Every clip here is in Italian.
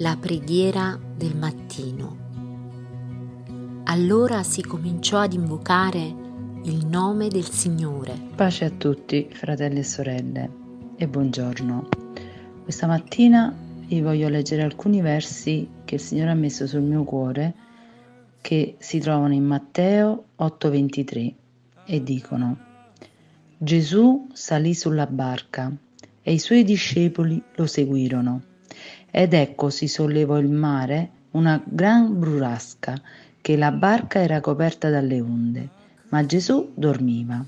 la preghiera del mattino. Allora si cominciò ad invocare il nome del Signore. Pace a tutti, fratelli e sorelle, e buongiorno. Questa mattina vi voglio leggere alcuni versi che il Signore ha messo sul mio cuore, che si trovano in Matteo 8:23 e dicono: Gesù salì sulla barca e i suoi discepoli lo seguirono. Ed ecco si sollevò il mare, una gran burrasca, che la barca era coperta dalle onde, ma Gesù dormiva.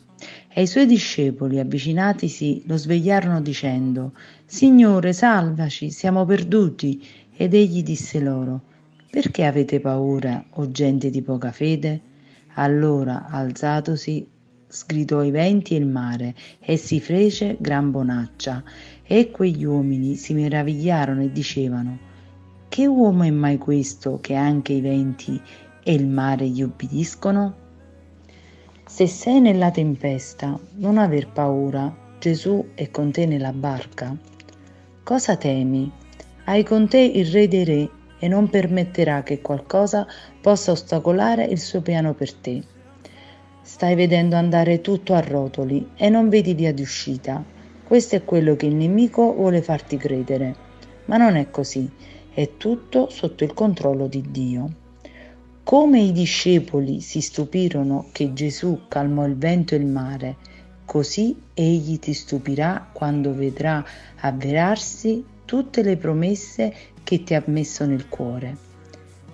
E i suoi discepoli, avvicinatisi, lo svegliarono dicendo: Signore, salvaci, siamo perduti. Ed egli disse loro: Perché avete paura, o gente di poca fede? Allora, alzatosi, sgridò i venti e il mare, e si fece gran bonaccia. E quegli uomini si meravigliarono e dicevano: Che uomo è mai questo, che anche i venti e il mare gli obbediscono? Se sei nella tempesta, non aver paura, Gesù è con te nella barca. Cosa temi? Hai con te il Re dei Re, e non permetterà che qualcosa possa ostacolare il suo piano per te. Stai vedendo andare tutto a rotoli e non vedi via di uscita. Questo è quello che il nemico vuole farti credere, ma non è così, è tutto sotto il controllo di Dio. Come i discepoli si stupirono che Gesù calmò il vento e il mare, così egli ti stupirà quando vedrà avverarsi tutte le promesse che ti ha messo nel cuore.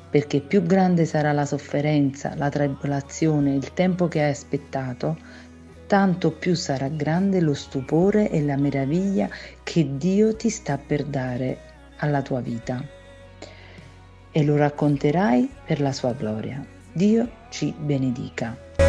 Perché più grande sarà la sofferenza, la tribolazione, il tempo che hai aspettato, tanto più sarà grande lo stupore e la meraviglia che Dio ti sta per dare alla tua vita. E lo racconterai per la sua gloria. Dio ci benedica.